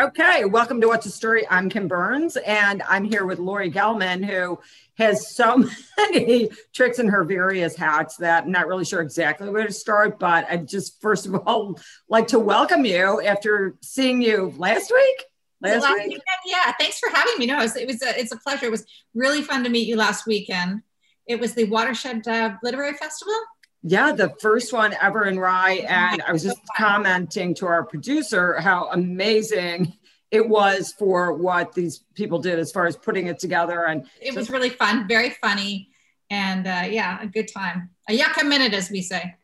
Okay, welcome to What's the Story? I'm Kim Berns, and I'm here with Laurie Gelman, who has so many tricks in her various hats that I'm not really sure exactly where to start, but I just, first of all, like to welcome you after seeing you last week. Last weekend, yeah, thanks for having me. No, it's a pleasure. It was really fun to meet you last weekend. It was the Watershed Literary Festival. Yeah, the first one ever in Rye. And I was just commenting to our producer how amazing it was for what these people did as far as putting it together. And it was really fun, very funny. And yeah, a good time. A yucca minute, as we say.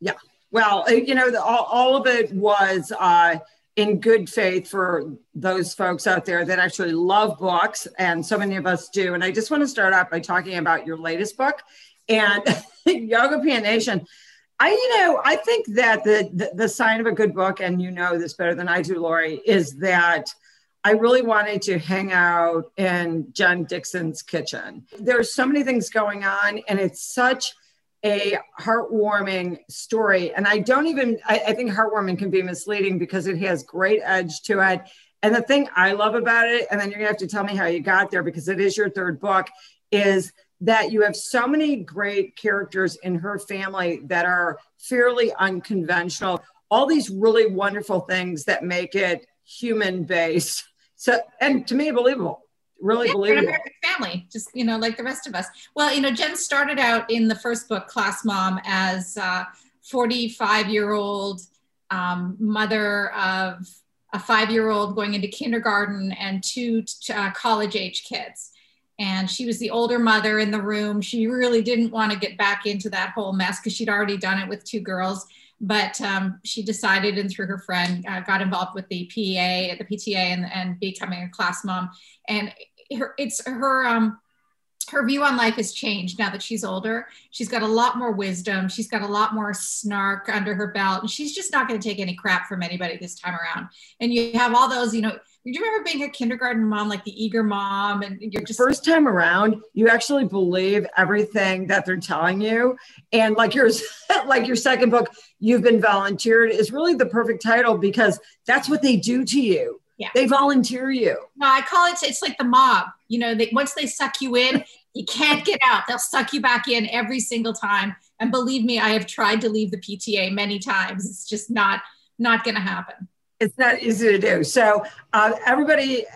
Yeah. Well, you know, all of it was in good faith for those folks out there that actually love books. And so many of us do. And I just want to start out by talking about your latest book. And Yoga Pant Nation, I think that the sign of a good book, and you know this better than I do, Laurie, is that I really wanted to hang out in John Dixon's kitchen. There's so many things going on, and it's such a heartwarming story. And I think heartwarming can be misleading because it has great edge to it. And the thing I love about it, and then you're gonna have to tell me how you got there because it is your third book, is that you have so many great characters in her family that are fairly unconventional, all these really wonderful things that make it human-based. So, and to me, believable, really believable. An American family, just, you know, like the rest of us. Well, you know, Jen started out in the first book, Class Mom, as a 45-year-old mother of a 5-year-old going into kindergarten and two college-age kids. And she was the older mother in the room. She really didn't want to get back into that whole mess because she'd already done it with two girls. But she decided, and through her friend, got involved with the PTA and becoming a class mom. And her view on life has changed now that she's older. She's got a lot more wisdom. She's got a lot more snark under her belt. And she's just not going to take any crap from anybody this time around. And you have all those, you know, do you remember being a kindergarten mom, like the eager mom? And you're just first time around, you actually believe everything that they're telling you. And like your second book, You've Been Volunteered, is really the perfect title because that's what they do to you. Yeah. They volunteer you. No, I call it, it's like the mob. You know, once they suck you in, you can't get out. They'll suck you back in every single time. And believe me, I have tried to leave the PTA many times. It's just not going to happen. It's not easy to do. So anybody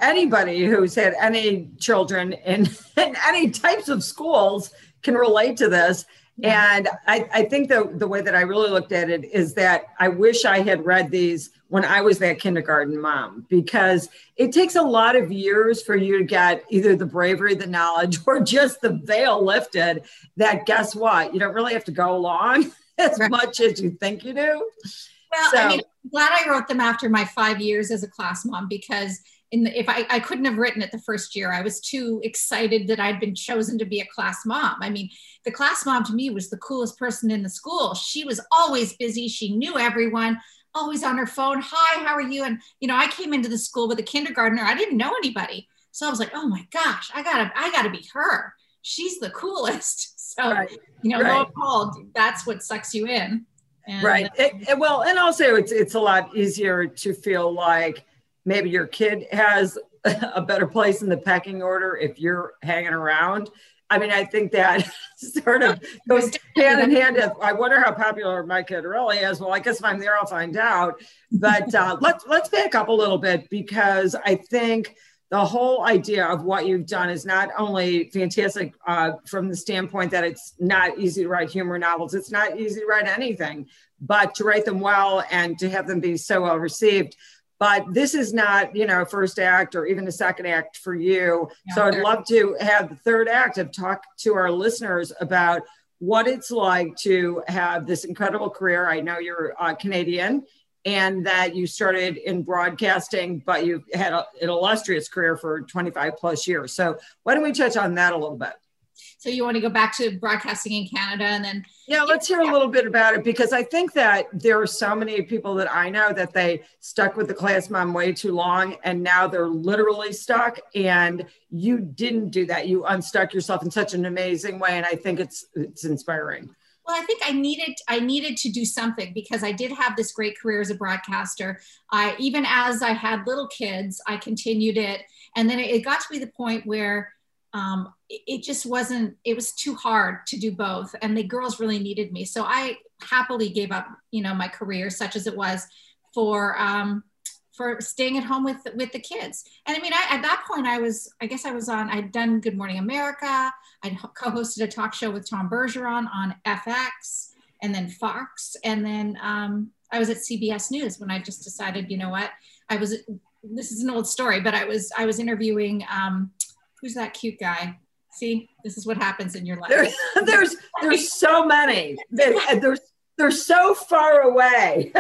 who's had any children in any types of schools can relate to this. Yeah. And I think the way that I really looked at it is that I wish I had read these when I was that kindergarten mom, because it takes a lot of years for you to get either the bravery, the knowledge, or just the veil lifted that, guess what, you don't really have to go along as much as you think you do. Well, so, I mean, I'm glad I wrote them after my 5 years as a class mom, because if I couldn't have written it the first year, I was too excited that I'd been chosen to be a class mom. I mean, the class mom to me was the coolest person in the school. She was always busy. She knew everyone, always on her phone. Hi, how are you? And, you know, I came into the school with a kindergartner. I didn't know anybody. So I was like, oh my gosh, I gotta be her. She's the coolest. So, you know, lo and behold, that's what sucks you in. And, well, and also it's a lot easier to feel like maybe your kid has a better place in the pecking order if you're hanging around. I mean, I think that sort of goes hand in hand. I wonder how popular my kid really is. Well, I guess if I'm there, I'll find out. But let's back up a little bit, because I think the whole idea of what you've done is not only fantastic from the standpoint that it's not easy to write humor novels. It's not easy to write anything, but to write them well and to have them be so well received. But this is not, you know, a first act or even a second act for you. Yeah, so I'd love to have the third act of talk to our listeners about what it's like to have this incredible career. I know you're Canadian and that you started in broadcasting, but you've had an illustrious career for 25 plus years. So why don't we touch on that a little bit? So you want to go back to broadcasting in Canada and then... Yeah, let's hear a little bit about it, because I think that there are so many people that I know that they stuck with the class mom way too long and now they're literally stuck, and you didn't do that. You unstuck yourself in such an amazing way, and I think it's inspiring. Well, I think I needed to do something because I did have this great career as a broadcaster. Even as I had little kids, I continued it. And then it got to be the point where it just wasn't, it was too hard to do both. And the girls really needed me. So I happily gave up, you know, my career, such as it was, for staying at home with the kids. And I mean, at that point I'd done Good Morning America. I'd co-hosted a talk show with Tom Bergeron on FX and then Fox. And then I was at CBS News when I just decided, you know what, this is an old story, but I was interviewing, who's that cute guy? See, this is what happens in your life. There's so many, they're so far away.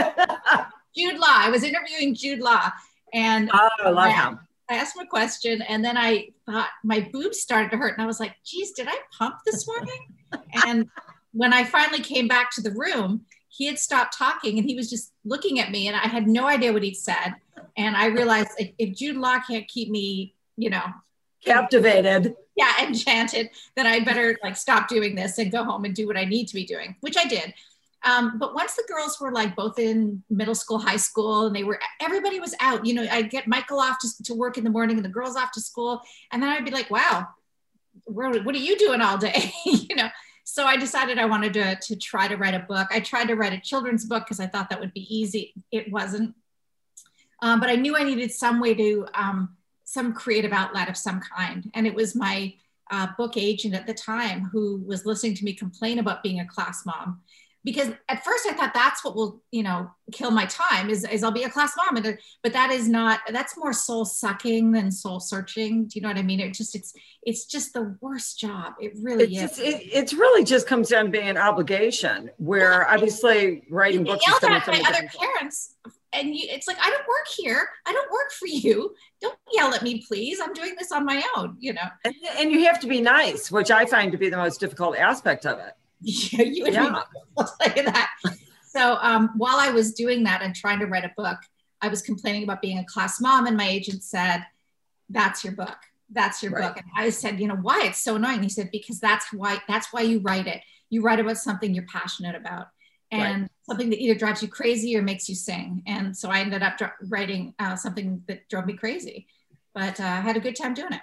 Jude Law. I was interviewing Jude Law, and I asked him a question, and then I thought my boobs started to hurt, and I was like, "Geez, did I pump this morning?" And when I finally came back to the room, he had stopped talking, and he was just looking at me, and I had no idea what he'd said. And I realized if Jude Law can't keep me, you know, captivated, enchanted, then I better stop doing this and go home and do what I need to be doing, which I did. But once the girls were both in middle school, high school, and everybody was out, you know, I'd get Michael off to work in the morning and the girls off to school. And then I'd be like, wow, what are you doing all day? You know? So I decided I wanted to try to write a book. I tried to write a children's book because I thought that would be easy. It wasn't. But I knew I needed some way to, some creative outlet of some kind. And it was my book agent at the time who was listening to me complain about being a class mom. Because at first I thought that's what will, you know, kill my time is I'll be a class mom. But that's more soul sucking than soul searching. Do you know what I mean? It's just the worst job. It really is. It's really just comes down to being an obligation where obviously writing books. I yelled at my other parents and it's like, I don't work here. I don't work for you. Don't yell at me, please. I'm doing this on my own, you know. And you have to be nice, which I find to be the most difficult aspect of it. Yeah, you would say that. So while I was doing that and trying to write a book, I was complaining about being a class mom, and my agent said, "That's your book. That's your book." And I said, "You know why it's so annoying?" He said, "Because that's why you write it. You write about something you're passionate about, and something that either drives you crazy or makes you sing." And so I ended up writing something that drove me crazy, but I had a good time doing it.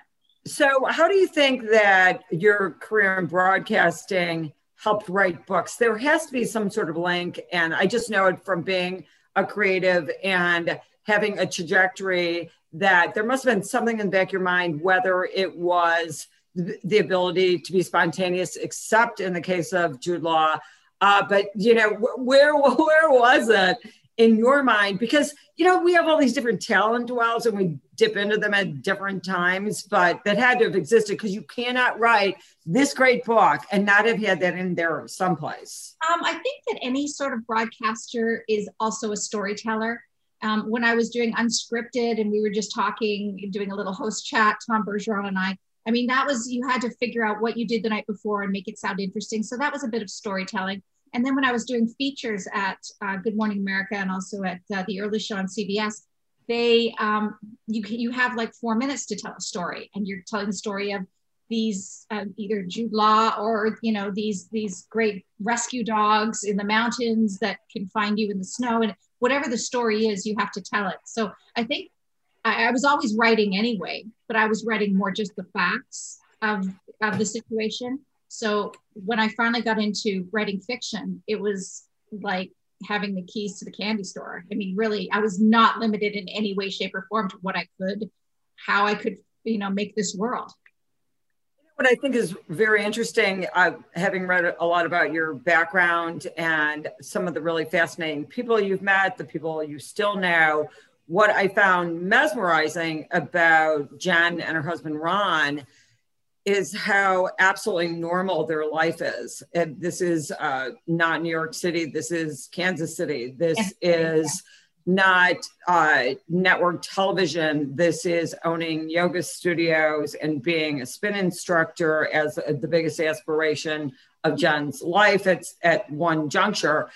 So how do you think that your career in broadcasting helped write books? There has to be some sort of link. And I just know it from being a creative and having a trajectory that there must have been something in the back of your mind, whether it was the ability to be spontaneous, except in the case of Jude Law. But, you know, where was it in your mind? Because, you know, we have all these different talent wells and we dip into them at different times, but that had to have existed because you cannot write this great book and not have had that in there someplace. I think that any sort of broadcaster is also a storyteller. When I was doing Unscripted and we were just talking, doing a little host chat, Tom Bergeron and I mean, that was, you had to figure out what you did the night before and make it sound interesting. So that was a bit of storytelling. And then when I was doing features at Good Morning America and also at The Early Show on CBS, they, you have 4 minutes to tell a story, and you're telling the story of these, either Jude Law or, you know, these great rescue dogs in the mountains that can find you in the snow, and whatever the story is, you have to tell it. So I think I was always writing anyway, but I was writing more just the facts of the situation. So when I finally got into writing fiction, it was like having the keys to the candy store. I mean, really, I was not limited in any way, shape, or form to what I could, how I could, you know, make this world. What I think is very interesting, having read a lot about your background and some of the really fascinating people you've met, the people you still know, what I found mesmerizing about Jen and her husband, Ron, is how absolutely normal their life is. And this is not New York City. This is Kansas City. This is not network television. This is owning yoga studios and being a spin instructor as the biggest aspiration of Jen's life at one juncture.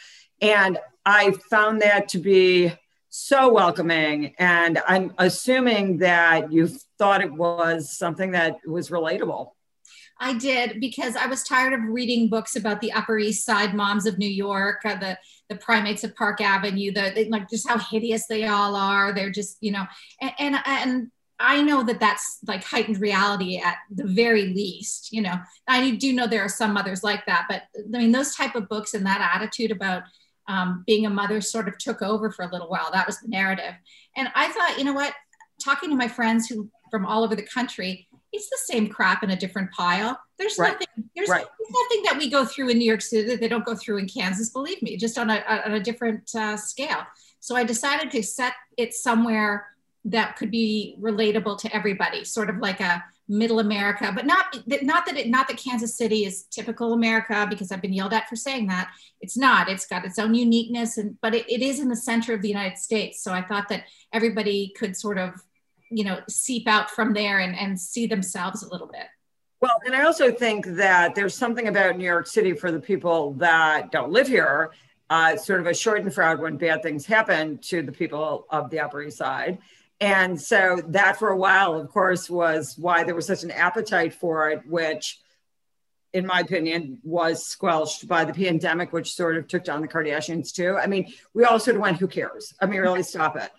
And I found that to be so welcoming. And I'm assuming that you thought it was something that was relatable. I did, because I was tired of reading books about the Upper East Side moms of New York, the primates of Park Avenue, like just how hideous they all are. They're just, you know, and I know that that's like heightened reality at the very least, you know. I do know there are some mothers like that, but I mean, those type of books and that attitude about being a mother sort of took over for a little while. That was the narrative. And I thought, you know what, talking to my friends who from all over the country, it's the same crap in a different pile. There's nothing that we go through in New York City that they don't go through in Kansas, believe me, just on a different scale. So I decided to set it somewhere that could be relatable to everybody, sort of like a middle America, but not that Kansas City is typical America, because I've been yelled at for saying that. It's not, it's got its own uniqueness, but it is in the center of the United States. So I thought that everybody could sort of, you know, seep out from there and see themselves a little bit. Well, and I also think that there's something about New York City for the people that don't live here, sort of a Schadenfreude when bad things happen to the people of the Upper East Side. And so that for a while, of course, was why there was such an appetite for it, which in my opinion was squelched by the pandemic, which sort of took down the Kardashians too. I mean, we all sort of went, who cares? I mean, really stop it.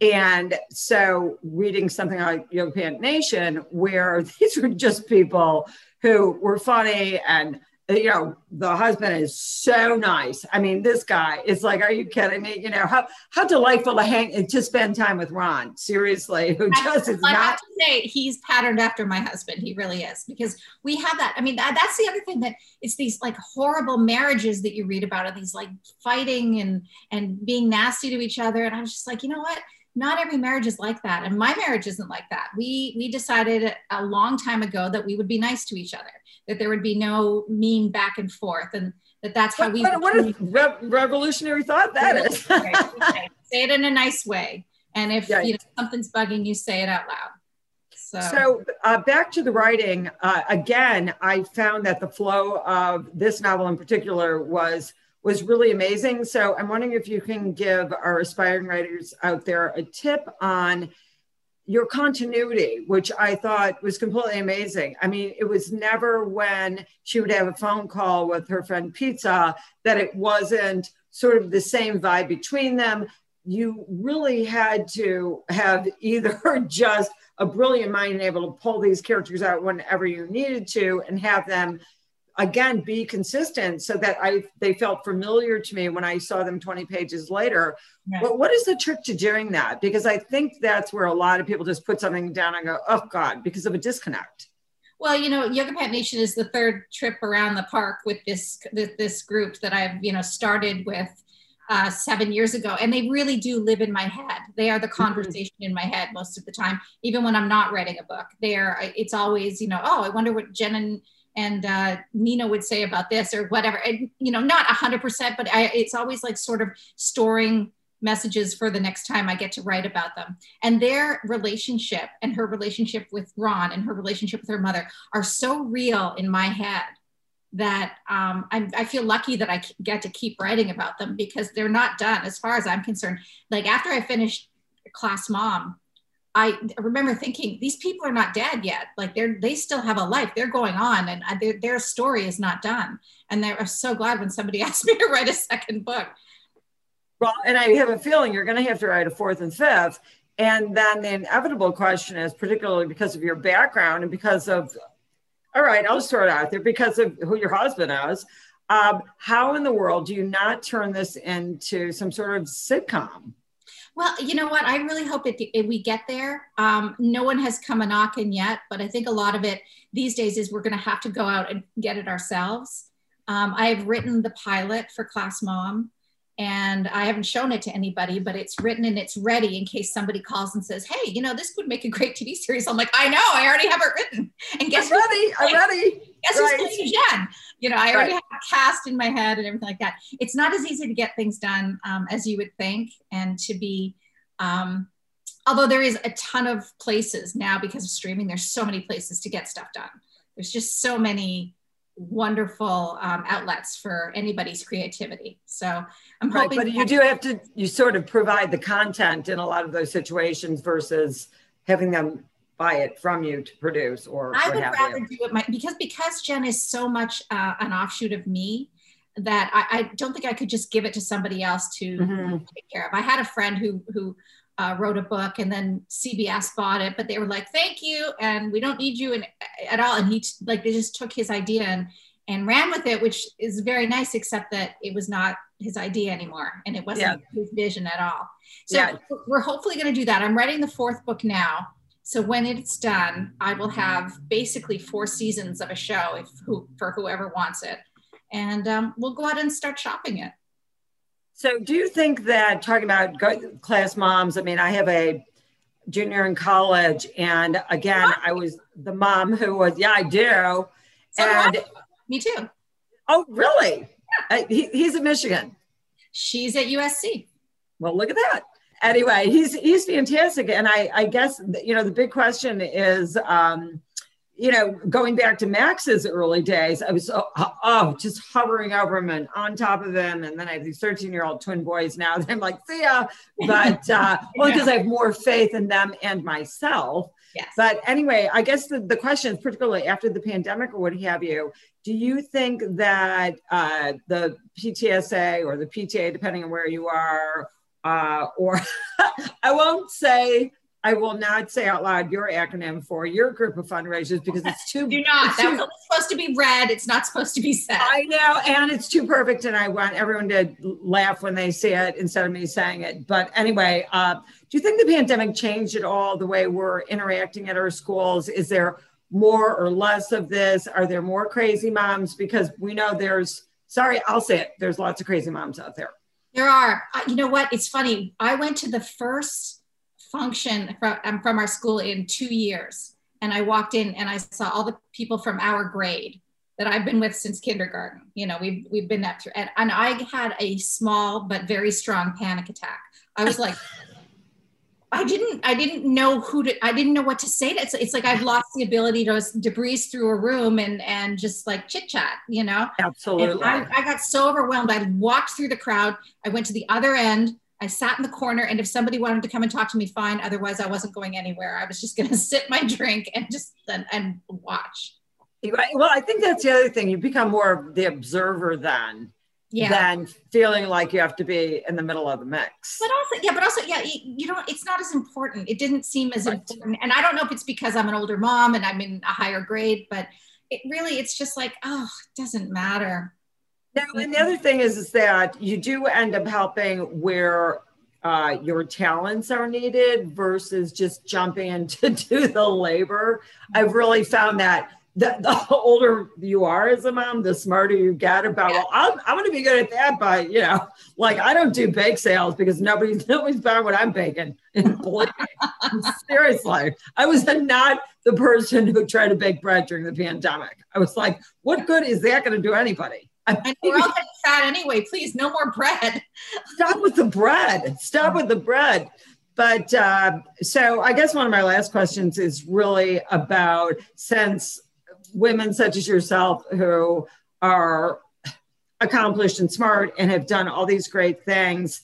And so reading something like Yoga Pant Nation, where these were just people who were funny and, you know, the husband is so nice. I mean, this guy is like, are you kidding me? You know, how delightful to spend time with Ron, seriously, who just is not. I have to say, he's patterned after my husband. He really is, because we have that. I mean, that's the other thing, that it's these like horrible marriages that you read about, of these like fighting and being nasty to each other. And I was just like, you know what? Not every marriage is like that. And my marriage isn't like that. We decided a long time ago that we would be nice to each other, that there would be no mean back and forth, and that's how we— What a revolutionary thought that is. Say it in a nice way. And if you know, something's bugging you, say it out loud. So back to the writing, again, I found that the flow of this novel in particular was really amazing. So I'm wondering if you can give our aspiring writers out there a tip on your continuity, which I thought was completely amazing. I mean, it was never when she would have a phone call with her friend Pizza that it wasn't sort of the same vibe between them. You really had to have either just a brilliant mind and able to pull these characters out whenever you needed to, and have them, again, be consistent so that they felt familiar to me when I saw them 20 pages later. Right. But what is the trick to doing that? Because I think that's where a lot of people just put something down and go, oh God, because of a disconnect. Well, you know, Yoga Pant Nation is the third trip around the park with this group that I've, you know, started with 7 years ago. And they really do live in my head. They are the conversation in my head most of the time, even when I'm not writing a book. It's always, you know, oh, I wonder what Jen and Nina would say about this or whatever. And, you know, not 100%, but it's always like sort of storing messages for the next time I get to write about them. And their relationship and her relationship with Ron and her relationship with her mother are so real in my head that I feel lucky that I get to keep writing about them, because they're not done as far as I'm concerned. Like after I finished Class Mom, I remember thinking, these people are not dead yet. Like they still have a life. They're going on, and their story is not done. And they're so glad when somebody asked me to write a second book. Well, and I have a feeling you're going to have to write a fourth and fifth. And then the inevitable question is, particularly because of your background and because of, all right, I'll start out there, because of who your husband is, how in the world do you not turn this into some sort of sitcom? Well, you know what? I really hope we get there. No one has come a knocking yet, but I think a lot of it these days is we're going to have to go out and get it ourselves. I have written the pilot for Class Mom, and I haven't shown it to anybody, but it's written and it's ready in case somebody calls and says, hey, you know, this would make a great TV series. I'm like, I know, I already have it written. And guess what? I'm ready. Guess who's playing Jen? You know, I already have a cast in my head and everything like that. It's not as easy to get things done as you would think, and to be, although there is a ton of places now because of streaming, there's so many places to get stuff done. There's just so many wonderful outlets for anybody's creativity. So I'm hoping. But you do have to, you sort of provide the content in a lot of those situations versus having them buy it from you to produce or I would rather do it because Jen is so much an offshoot of me that I don't think I could just give it to somebody else to take care of. I had a friend who wrote a book and then CBS bought it, but they were like, thank you. And we don't need you at all. And they just took his idea and ran with it, which is very nice, except that it was not his idea anymore. And it wasn't his vision at all. So we're hopefully going to do that. I'm writing the fourth book now. So when it's done, I will have basically 4 seasons of a show for whoever wants it. And we'll go out and start shopping it. So do you think that, talking about class moms, I mean, I have a junior in college, and again, I was the mom who was, yeah, I do. So and me too. Oh, really? Yeah. He's in Michigan. She's at USC. Well, look at that. Anyway, he's fantastic. And I guess, you know, the big question is, you know, going back to Max's early days, I was just hovering over him and on top of him. And then I have these 13-year-old twin boys now that I'm like, see ya. But only because I have more faith in them and myself. Yes. But anyway, I guess the question is, particularly after the pandemic or what have you, do you think that the PTSA or the PTA, depending on where you are, or I will not say out loud your acronym for your group of fundraisers because it's too— Do not. That's supposed to be read. It's not supposed to be said. I know, and it's too perfect, and I want everyone to laugh when they see it instead of me saying it. But anyway, do you think the pandemic changed at all the way we're interacting at our schools? Is there more or less of this? Are there more crazy moms? Because we know sorry, I'll say it, there's lots of crazy moms out there. There are. You know what? It's funny. I went to the first function from our school in 2 years. And I walked in and I saw all the people from our grade that I've been with since kindergarten. You know, we've been up through, and I had a small but very strong panic attack. I was like, I didn't know I didn't know what to say. It's like I've lost the ability to breeze through a room and just like chit chat, you know? Absolutely. I got so overwhelmed. I walked through the crowd. I went to the other end. I sat in the corner, and if somebody wanted to come and talk to me, fine. Otherwise, I wasn't going anywhere. I was just going to sip my drink and just and watch. Well, I think that's the other thing. You become more of the observer than feeling like you have to be in the middle of the mix. But also, you know, it's not as important. It didn't seem as important. And I don't know if it's because I'm an older mom and I'm in a higher grade, but it's just like, oh, it doesn't matter. Now, and the other thing is that you do end up helping where your talents are needed versus just jumping in to do the labor. I've really found that the older you are as a mom, the smarter you get about, well, I'm going to be good at that, but, you know, like I don't do bake sales because nobody's buying what I'm baking. Seriously, I was not the person who tried to bake bread during the pandemic. I was like, what good is that going to do anybody? And we're all getting fat anyway. Please, no more bread. Stop with the bread. Stop with the bread. But so I guess one of my last questions is really about, since women such as yourself who are accomplished and smart and have done all these great things,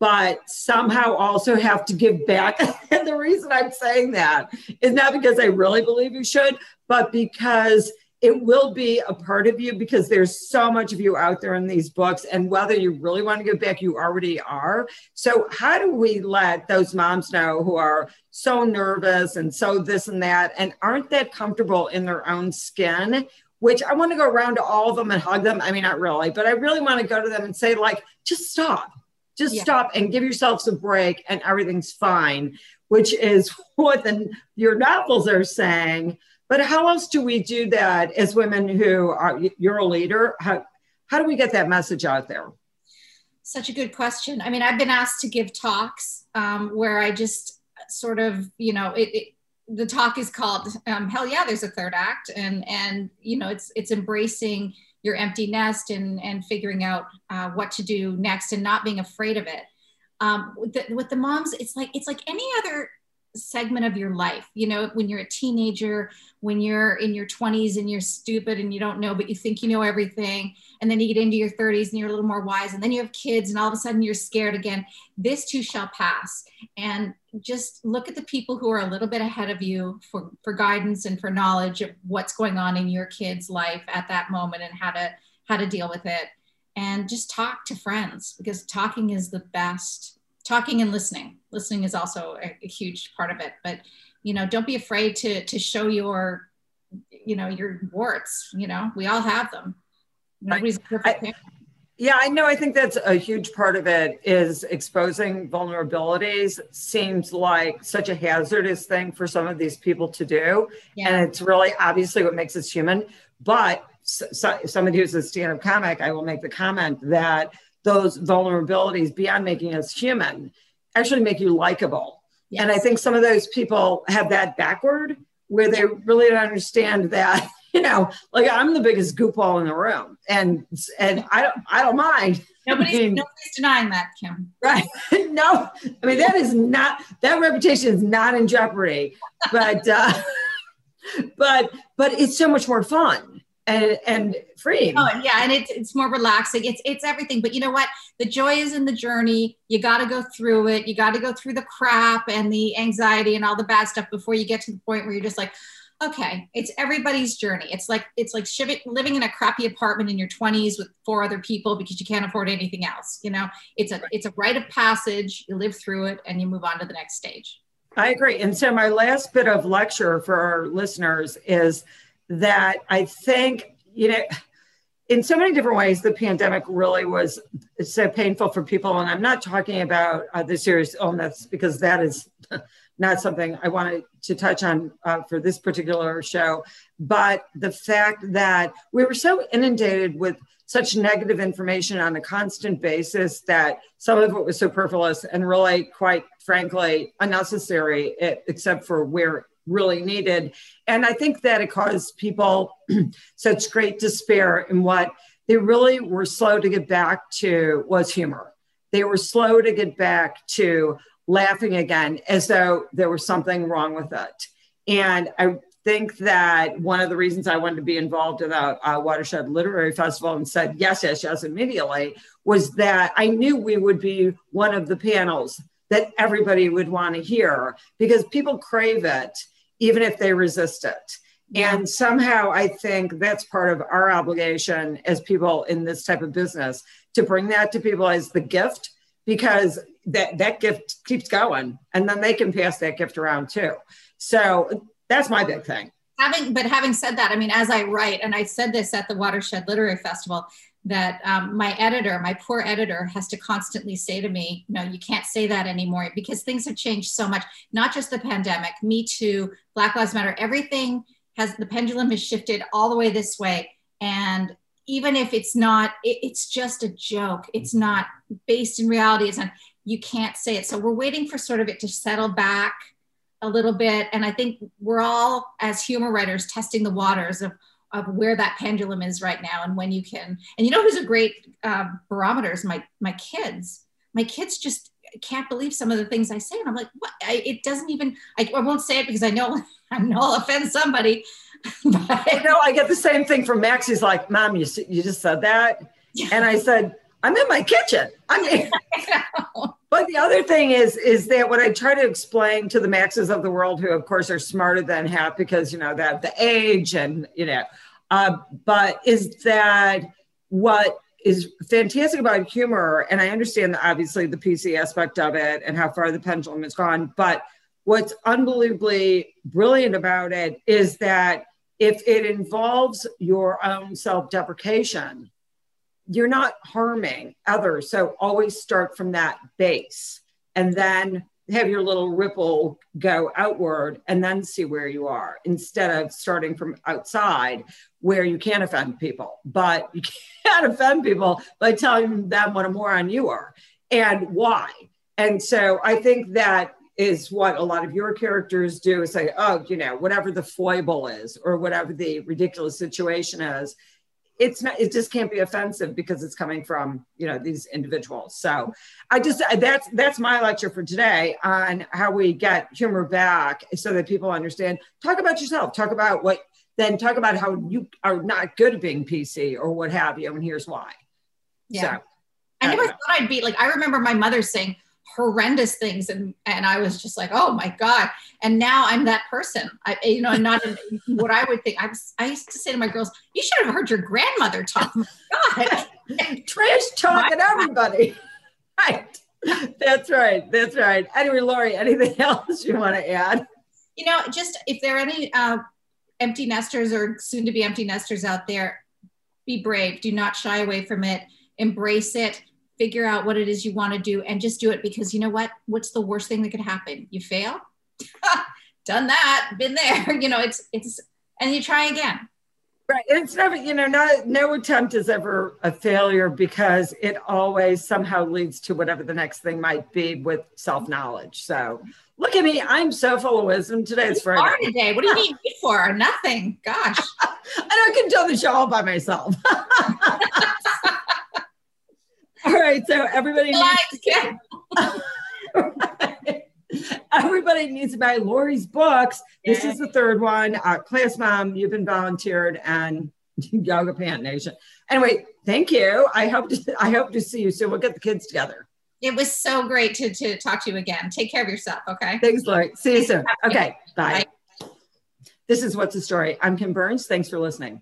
but somehow also have to give back. And the reason I'm saying that is not because I really believe you should, but because it will be a part of you, because there's so much of you out there in these books, and whether you really want to give back, you already are. So how do we let those moms know who are so nervous and so this and that, and aren't that comfortable in their own skin, which I want to go around to all of them and hug them. I mean, not really, but I really want to go to them and say, like, just stop. Just stop and give yourselves a break and everything's fine, which is what your novels are saying. But how else do we do that as women who are, you're a leader, how do we get that message out there? Such a good question. I mean, I've been asked to give talks where I just sort of, you know, the talk is called, Hell Yeah, There's a Third Act. And you know, it's embracing your empty nest and figuring out what to do next and not being afraid of it. With the moms, it's like any other segment of your life. You know, when you're a teenager, when you're in your 20s and you're stupid and you don't know, but you think you know everything. And then you get into your 30s and you're a little more wise. And then you have kids and all of a sudden you're scared again. This too shall pass. And just look at the people who are a little bit ahead of you for guidance and for knowledge of what's going on in your kid's life at that moment and how to deal with it. And just talk to friends, because talking is the best. Talking and listening. Listening is also a huge part of it, but, you know, don't be afraid to show your, you know, your warts. You know, we all have them. Nobody's perfect. Yeah, I know. I think that's a huge part of it, is exposing vulnerabilities seems like such a hazardous thing for some of these people to do. Yeah. And it's really obviously what makes us human. But so, somebody who's a stand-up comic, I will make the comment that those vulnerabilities, beyond making us human, actually make you likable. Yes. And I think some of those people have that backward, where they really don't understand that, you know, like, I'm the biggest goofball in the room, and I don't mind. Nobody's denying that, Kim. Right. No, I mean, that reputation is not in jeopardy, but it's so much more fun. And freeing. Oh yeah, and it's more relaxing. It's everything. But you know what? The joy is in the journey. You got to go through it. You got to go through the crap and the anxiety and all the bad stuff before you get to the point where you're just like, okay, it's everybody's journey. It's like living in a crappy apartment in your 20s with 4 other people because you can't afford anything else. You know, it's a rite of passage. You live through it and you move on to the next stage. I agree. And so my last bit of lecture for our listeners is that I think, you know, in so many different ways, the pandemic really was so painful for people. And I'm not talking about the serious illness, because that is not something I wanted to touch on for this particular show. But the fact that we were so inundated with such negative information on a constant basis that some of it was superfluous and really, quite frankly, unnecessary, except for where really needed. And I think that it caused people such great despair, in what they really were slow to get back to was humor. They were slow to get back to laughing again, as though there was something wrong with it. And I think that one of the reasons I wanted to be involved in the Watershed Literary Festival and said yes, yes, yes immediately, was that I knew we would be one of the panels that everybody would want to hear, because people crave it, even if they resist it. Yeah. And somehow I think that's part of our obligation as people in this type of business, to bring that to people as the gift, because that gift keeps going, and then they can pass that gift around too. So that's my big thing. But having said that, I mean, as I write, and I said this at the Watershed Literary Festival, that my poor editor has to constantly say to me, no, you can't say that anymore, because things have changed so much, not just the pandemic, Me Too, Black Lives Matter, everything the pendulum has shifted all the way this way. And even if it's not, it's just a joke. It's not based in reality. It's not, you can't say it. So we're waiting for sort of it to settle back a little bit. And I think we're all, as humor writers, testing the waters of where that pendulum is right now, and when you can. And you know who's a great barometer is my kids. My kids just can't believe some of the things I say, and I'm like, what? I won't say it because I know I'll offend somebody. But you know, I get the same thing from Max. He's like, Mom, you just said that, and I said, I'm in my kitchen. I mean, but the other thing is that what I try to explain to the Maxes of the world, who of course are smarter than half, because, you know, they have the age and, you know, but is that what is fantastic about humor, and I understand that obviously the PC aspect of it and how far the pendulum has gone, but what's unbelievably brilliant about it is that if it involves your own self-deprecation, you're not harming others. So always start from that base, and then have your little ripple go outward, and then see where you are, instead of starting from outside, where you can't offend people. But you can't offend people by telling them what a moron you are and why. And so I think that is what a lot of your characters do, is say, oh, you know, whatever the foible is, or whatever the ridiculous situation is, it's not, it just can't be offensive because it's coming from, you know, these individuals. So I just, that's my lecture for today on how we get humor back so that people understand. Talk about yourself, talk about what, then talk about how you are not good at being PC or what have you, and here's why. Yeah. So, I never thought I'd be like, I remember my mother saying horrendous things, and I was just like, oh my God. And now I'm that person. I, you know, I'm not in what I would think. I used to say to my girls, you should have heard your grandmother talk. Oh my God. And trash talking everybody. Right. That's right. That's right. Anyway, Laurie, anything else you want to add? You know, just if there are any empty nesters or soon to be empty nesters out there, be brave. Do not shy away from it. Embrace it. Figure out what it is you want to do and just do it, because you know what? What's the worst thing that could happen? You fail? Done that, been there. You know, it's, and you try again. Right. It's never, you know, no attempt is ever a failure, because it always somehow leads to whatever the next thing might be with self-knowledge. So look at me. I'm so full of wisdom. Today is Friday. Are today? What do you need me for? Nothing. Gosh. And I can do the show all by myself. All right, so everybody needs to buy Laurie's books. This is the third one, Class Mom, You've Been Volunteered, and Yoga Pant Nation. Anyway, thank you. I hope to see you soon. We'll get the kids together. It was so great to talk to you again. Take care of yourself, okay? Thanks, Laurie. See you soon. Okay, bye. This is What's the Story. I'm Kim Berns. Thanks for listening.